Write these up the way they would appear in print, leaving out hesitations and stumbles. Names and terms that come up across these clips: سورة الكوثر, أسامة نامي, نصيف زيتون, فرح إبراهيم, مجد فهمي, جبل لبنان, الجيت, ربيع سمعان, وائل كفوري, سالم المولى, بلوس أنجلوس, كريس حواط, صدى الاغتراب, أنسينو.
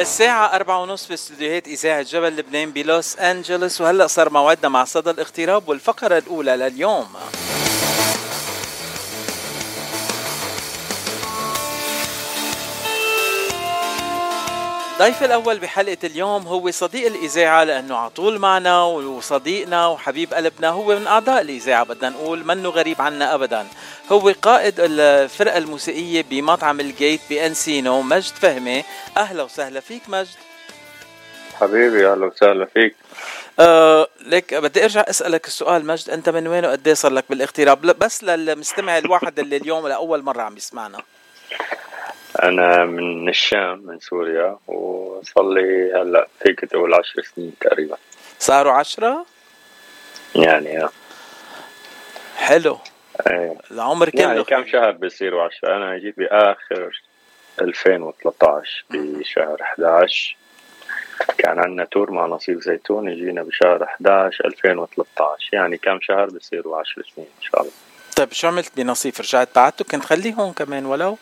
الساعة 4:30 في استوديوهات إذاعة جبل لبنان بلوس أنجلوس. وهلأ صار موعدنا مع صدى الاغتراب والفقرة الأولى لليوم. ضيف الأول بحلقة اليوم هو صديق الإذاعة لأنه عطول معنا وصديقنا وحبيب قلبنا، هو من أعضاء الإذاعة، بدنا نقول منه غريب عنا أبدا. هو قائد الفرقة الموسيقية بمطعم الجيت بأنسينو، مجد فهمي. أهلا وسهلا فيك مجد. حبيبي أهلا وسهلا فيك. لك بدي أرجع أسألك السؤال مجد، أنت من وين وقديه صار لك بالاغتراب؟ بس للمستمع الواحد اللي اليوم لأول مرة عم يسمعنا. أنا من الشام، من سوريا، وصلي هلأ فيك تقول 10 سنين تقريبا. صاروا 10 يعني حلو. أيه. العمر كم يعني كم شهر بيصيروا 10؟ أنا جيت بآخر 2013 بشهر 11، كان عندنا تور مع نصيف زيتون، جينا بشهر 11 2013، يعني كم شهر بيصيروا 10 سنين إن شاء الله. طيب شو عملت بنصيف؟ رجعت بعته؟ كنت خليه هون كمان ولو؟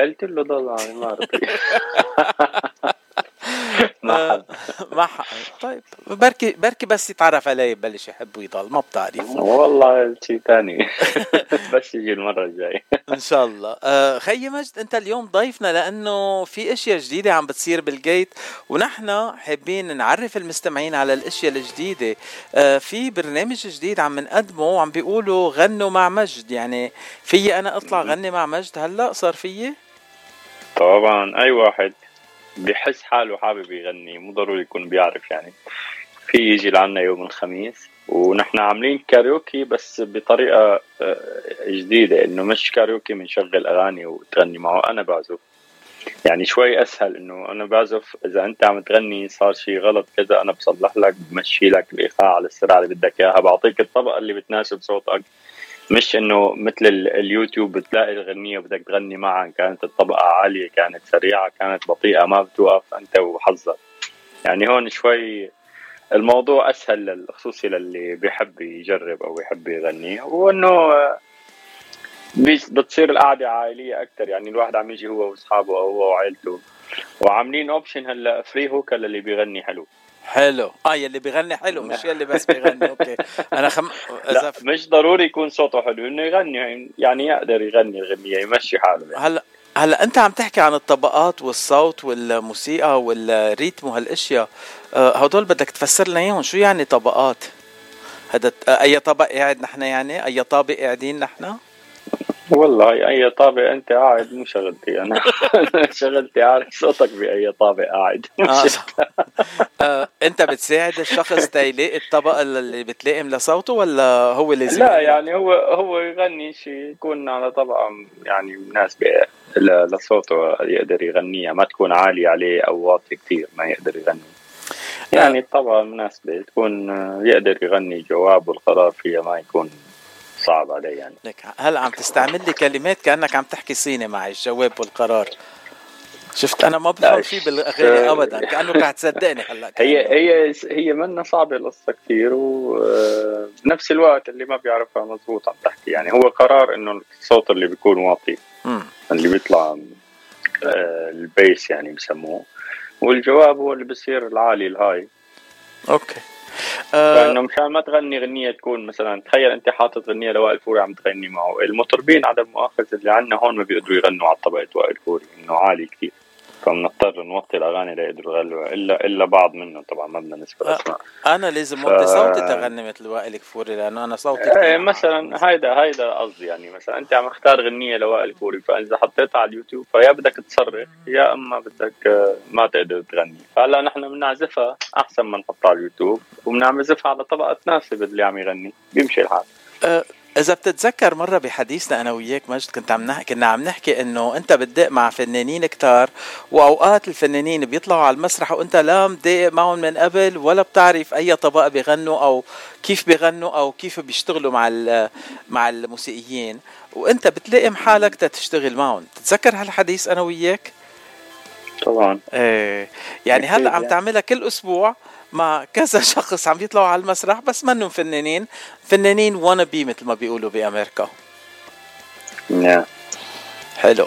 قلت له ضل على المارتي ما حق. طيب بركي بس يتعرف علي يبلش يحب ويضل، ما بتعرف والله شيء ثاني بس يجي المرة الجاية إن شاء الله. خي مجد، أنت اليوم ضيفنا لأنه في أشياء جديدة عم بتصير بالجيت، ونحن حابين نعرف المستمعين على الأشياء الجديدة. في برنامج جديد عم نقدمه وعم بيقولوا غنوا مع مجد، يعني في أنا أطلع غني مع مجد؟ هلأ صار فيي؟ طبعا أي واحد بيحس حاله حابب يغني، مو ضروري يكون بيعرف، يعني في يجي لعنا يوم الخميس ونحن عاملين كاريوكي بس بطريقة جديدة، انه مش كاريوكي منشغل اغاني وتغني معه، انا بعزف يعني شوي اسهل، انه انا بعزف اذا انت عم تغني صار شيء غلط كذا انا بصلح لك، بمشي لك الايقاع على السرعة اللي بدك اياها، بعطيك الطبقة اللي بتناسب صوتك، مش انه مثل اليوتيوب بتلاقي الغنية بدك تغني معها، كانت الطبقة عالية، كانت سريعة، كانت بطيئة، ما بتوقف انت وحظك. يعني هون شوي الموضوع اسهل، خصوصي للي بيحب يجرب او يحب يغني، وانه بتصير القعدة عائلية اكتر، يعني الواحد عم يجي هو واصحابه او هو وعائلته، وعاملين اوبشن هلا فري هوكا للي بيغني حلو حلو. يلي بيغني حلو مش يلي بس بيغني. اوكي انا لا مش ضروري يكون صوته حلو، انه يغني يعني يقدر يغني الغنية يمشي حاله يعني. هلا انت عم تحكي عن الطبقات والصوت والموسيقى والريتم وهالاشياء، هدول بدك تفسر لنا اياهم، شو يعني طبقات؟ هذا اي طبق قاعد نحن، يعني اي طابق قاعدين نحن؟ والله أي طابق أنت قاعد، مو شغلتي أنا شغلتي عارف صوتك بأي طابق قاعد. أنت بتساعد الشخص تيلاقي الطبقة اللي بتلائم لصوته ولا هو اللي لا يعني هو يغني شيء يكون على طبقة يعني مناسبة لصوته يقدر يغنيها، ما تكون عالية عليه أو واطية كتير ما يقدر يغني، يعني الطبقة مناسبة تكون يقدر يغني جواب، والقرار فيها ما يكون صعب علي يعني. لك هلا عم تستعمل لي كلمات كأنك عم تحكي صيني معي، الجواب والقرار، شفت أنا ما بفهم شيء بالأغاني أبدا، كأنه قاعد تصدقني هلا. هي منا صعبة القصة كثير، وبنفس الوقت اللي ما بيعرفها مضبوط عم تحكي، يعني هو قرار إنه الصوت اللي بيكون واطي اللي بيطلع البيس يعني بسموه، والجواب هو اللي بيصير العالي الهاي. أوكي. لأنه مشان ما تغني غنية تكون مثلا، تخيل أنت حاطط غنية لوائل كفوري عم تغني معه، المطربين عدم مؤاخذة اللي عنا هون ما بيقدروا يغنوا على طبقة وائل كفوري إنه عالي كتير، فمنضطر نوطي الأغاني ليقدروا يغنوا، إلا بعض منهم طبعا ما بدنا نذكر أسماء. أنا لازم وطي صوتي تغني مثل وائل كفوري لأنه أنا صوتي مثلا هيدا قصدي، يعني مثلا أنت عم اختار غنية لوائل كفوري، فإذا حطيتها على اليوتيوب فيا بدك تصرخ يا أما بدك ما تقدر تغني، فهلا نحن بنعزفها أحسن ما نحطها على اليوتيوب، وبنعزفها على طبقة تناسب اللي عم يغني، بيمشي الحال. إذا بتتذكر مرة بحديثنا أنا وياك مجد كنا عم نحكي إنه أنت بتدق مع فنانين كتار، وأوقات الفنانين بيطلعوا على المسرح وأنت لا مدق معهم من قبل ولا بتعرف أي طبقة بيغنوا أو كيف بيغنوا أو كيف بيشتغلوا مع الموسيقيين، وأنت بتلاقي حالك تشتغل معهم. تتذكر هالحديث أنا وياك؟ طبعا. يعني هلا عم تعملها كل أسبوع مع كذا شخص عم يطلعوا على المسرح بس منهم فنانين wannabe مثل ما بيقولوا بأمريكا. نعم. حلو.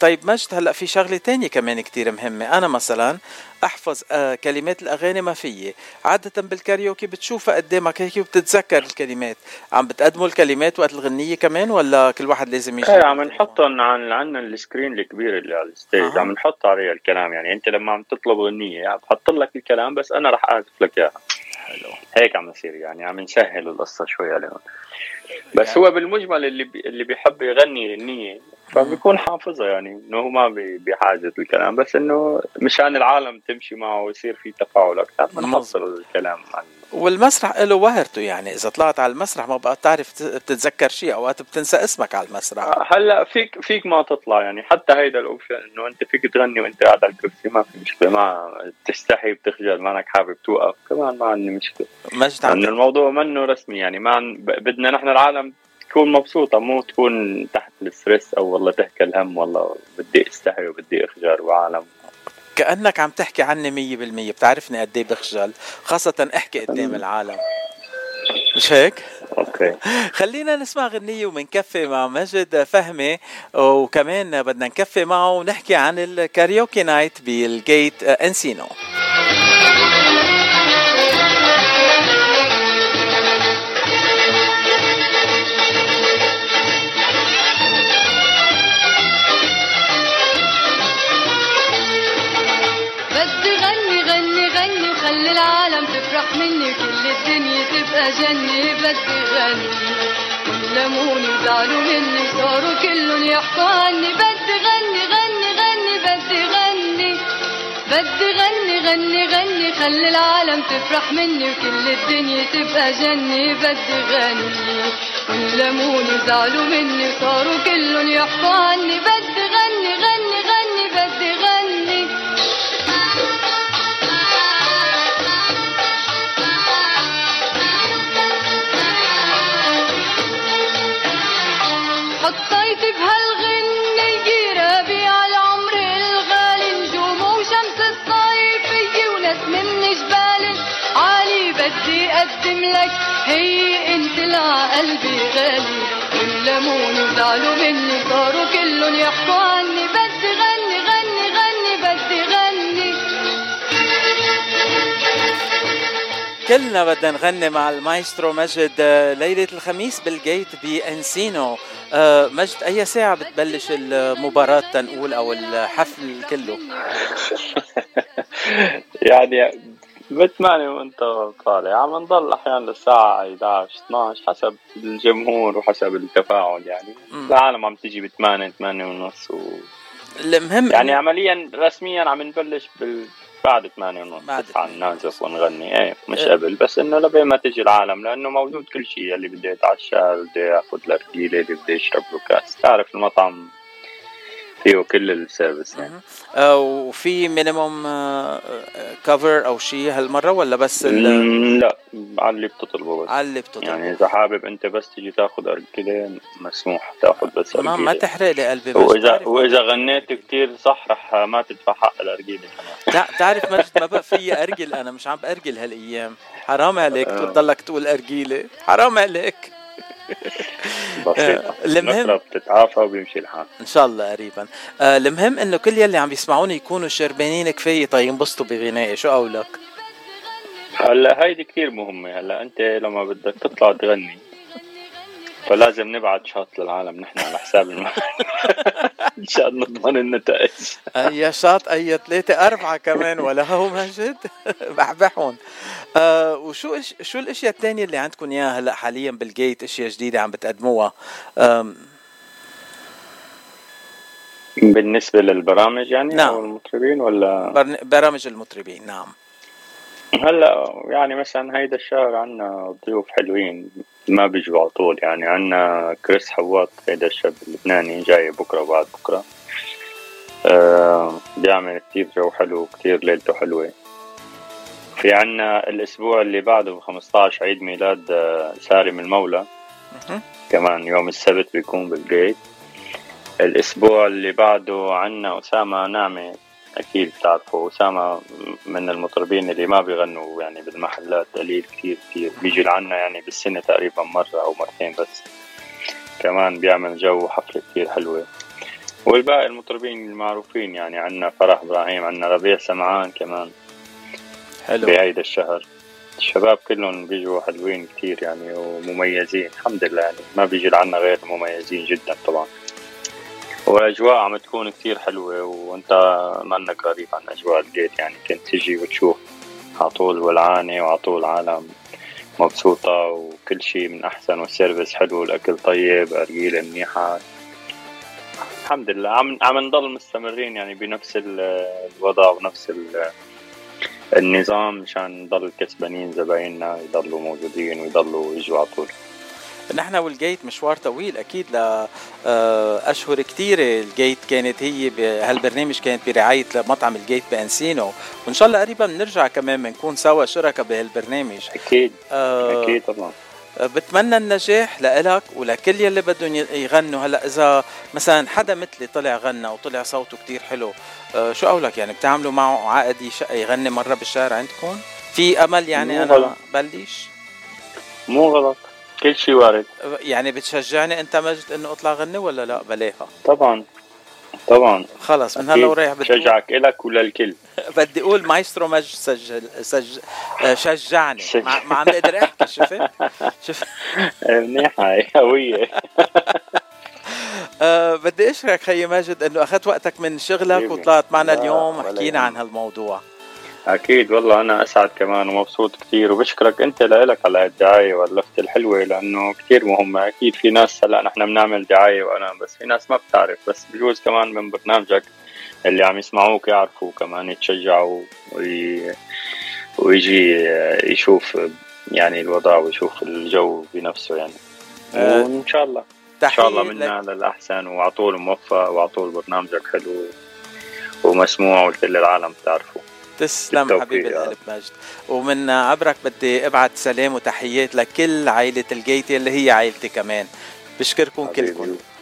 طيب مجد، هلأ في شغلة تانية كمان كتير مهمة. أنا مثلا أحفظ كلمات الأغاني ما فيي، عادة بالكاريوكي بتشوفها قدامك هيك وبتتذكر الكلمات. عم بتقدموا الكلمات وقت الغنية كمان ولا كل واحد لازم يجي؟ عم نحطهم عن السكرين الكبير اللي على الستيج، عم نحط عليها الكلام. يعني أنت لما عم تطلب غنية بحط لك الكلام، بس أنا رح أعزف لك إياها. هيك عم نصير، يعني عم نسهل القصة شوي عليهم. بس يعني هو بالمجمل اللي بيحب يغني النية فبيكون حافظها، يعني انه هو ما بحاجة الكلام، بس انه مشان العالم تمشي معه ويصير في تفاعل اكثر بنحصل الكلام عنه. والمسرح له وهرته، يعني اذا طلعت على المسرح ما بقى تعرف بتتذكر شيء، اوقات بتنسى اسمك على المسرح. هلا فيك ما تطلع، يعني حتى هيدا الاوبشن انه انت فيك تغني وانت قاعد على الكرسي، ما في مشكله، ما تستحي بتخجل، ما انك حابب توقف كمان، ما عندي مشكله. انه الموضوع منه رسمي، يعني ما بدنا نحن العالم تكون مبسوطه، مو تكون تحت الستريس او والله تحكي الهم والله بدي استحي وبدي اخجل وعالم. كأنك عم تحكي عني 100%، بتعرفني قد ايه بخجل، خاصة احكي قدام العالم، مش هيك؟ اوكي خلينا نسمع غنية ومنكفي مع مجد فهمي، وكمان بدنا نكفي معه ونحكي عن الكاريوكي نايت بالجيت انسينو. جني بدي غني ولموني زعلوا مني صاروا كلهم يحكوا عني، بدي غني غني غني، بدي غني بدي غني غني غني، خلي العالم تفرح مني وكل الدنيا تبقى جني، بدي غني ولموني زعلوا مني صاروا كلهم يحكوا عني، بدي غني غني غني، بدي غني. حطيت بهالغنية ربيع العمر الغالي، نجوم وشمس الصيفية وناس من جبال عالي، بدي أقدم لك هي أنت لعقلبي غالي، واللمون وزعلوا مني صاروا كلهم يحكوا عني، بدي غني غني غني، بدي غني. كلنا بدنا نغني مع المايسترو مجد ليلة الخميس بالجيت بأنسينو. مجد، أي ساعة بتبلش المباراة تنقول أو الحفل كله؟ يعني بتماني وانت طالع عم نضل أحيانا للساعة 11 12 حسب الجمهور وحسب التفاعل، يعني العالم عم تجي بتماني 8:30 المهم يعني عمليا رسميا عم نبلش بعد 8:30 عن ننزف ونغني، مش قبل، بس انه لبين ما تجي العالم، لانه موجود كل شيء، اللي بده يتعشى بده ياخذ لرجيله، اللي بده يشرب له كاس، تعرف المطعم فيه كل السيرفيس يعني. وفي مينيموم كفر او شيء هالمره ولا بس لا على اللي بتطلبه بس، على اللي بتطلبه يعني اذا حابب انت بس تجي تاخذ ارجيله مسموح تاخذ، بس ما تحرق لي قلبي، واذا غنيت كتير صح رح ما تدفع حق الارجيله. لا تعرف مجد ما بقى في ارجل، انا مش عم بارجل هالايام، حرام عليك تضلك تقول ارجيله، حرام عليك. بسيطة، المهم بتتعافى وبيمشي الحال إن شاء الله قريبا. المهم إنه كل يلي عم يسمعوني يكونوا شربانين كفاية طيب ينبسطوا بغنائي. شو قولك؟ هلا هيدي كتير مهمة. هلا أنت لما بدك تطلع تغني فلازم نبعت شاط للعالم نحن على حساب إن شاء الله نضمن النتائج. أي شاط، أي 3-4 كمان ولا هو مجد بحبحون. وشو شو الأشياء الثانية اللي عندكم إياها هلا حاليا بالجيت؟ أشياء جديدة عم بتقدموها بالنسبة للبرامج يعني؟ نعم. أو المطربين ولا برامج المطربين؟ نعم. هلا يعني مثلا هيدا الشهر عنا ضيوف حلوين ما بيجوا على طول، يعني عنا كريس حواط، هيدا الشاب اللبناني جاي بكره وبعد بكره، بيعمل كتير جو حلو، كتير ليلته حلوه. في عنا الاسبوع اللي بعده ب15 عيد ميلاد سالم المولى كمان يوم السبت بيكون بالجيت. الاسبوع اللي بعده عنا أسامة نامي، أكيد بتعرفوا أسامة من المطربين اللي ما بيغنوا يعني بالمحلات قليل كتير كتير، بيجي لعنا يعني بالسنة تقريبا مرة أو مرتين بس، كمان بيعمل جو حفلة كتير حلوة. والباقي المطربين المعروفين يعني، عندنا فرح إبراهيم، عندنا ربيع سمعان كمان. حلو. بهيدا الشهر الشباب كلهم بيجوا حلوين كتير يعني ومميزين الحمد لله يعني، ما بيجي لعنا غير مميزين جدا طبعا. واجواء عم تكون كتير حلوة، وانت منك غريب عن اجواء الجيت يعني، كنت تجي وتشوف عطول والعاني وعطول عالم مبسوطة وكل شيء من احسن، والسيرفيس حلو والاكل طيب، ارجيلة منيحة الحمد لله. عم نضل مستمرين يعني بنفس الوضع ونفس النظام مشان نضل كسبانين، زبايننا يضلوا موجودين ويضلوا يجوا على طول. نحن والجيت مشوار طويل أكيد، لأشهر كتيرة الجيت كانت هي هالبرنامج كانت برعاية مطعم الجيت بأنسينو، وإن شاء الله قريبا بنرجع كمان بنكون سوا شركة بهالبرنامج. أكيد أكيد طبعا. بتمنى النجاح لإلك ولكل يلي بدهم يغنوا. هلأ إذا مثلا حدا مثلي طلع غنى وطلع صوته كتير حلو، شو قولك يعني بتعملوا معه عقد يغني مرة بالشهر عندكم؟ في أمل يعني؟ أنا غلط. بليش مو غلط، كل شيء وارد يعني. بتشجعني أنت مجد إنه أطلع غني ولا لأ؟ بلاها طبعا طبعا. خلص من هلا ورايح بشجعك إلك ولا الكل. بدي أقول مايسترو مجد شجعني ما عم بقدر أحكي. شفت منيحة قوية. بدي أشكرك خي ماجد إنه أخذت وقتك من شغلك وطلعت معنا اليوم حكينا عن هالموضوع. أكيد والله أنا أسعد كمان ومبسوط كتير، وبشكرك أنت لإلك على الدعاية واللفت الحلوة لأنه كتير مهمة. أكيد في ناس هلأ نحن بنعمل دعاية وأنا بس في ناس ما بتعرف، بس بجوز كمان من برنامجك اللي عم يسمعوك يعرفوا كمان يتشجعوا ويجي يشوف يعني الوضع ويشوف الجو بنفسه يعني. وإن شاء الله إن شاء الله منا للأحسن، وعطول موفق وعطول برنامجك حلو ومسموع وكل العالم بتعرفه. تسلم حبيب القلب مجد، ومن عبرك بدي ابعت سلام وتحيات لكل عائلة الجيت اللي هي عائلتي كمان. بشكركم كلكم.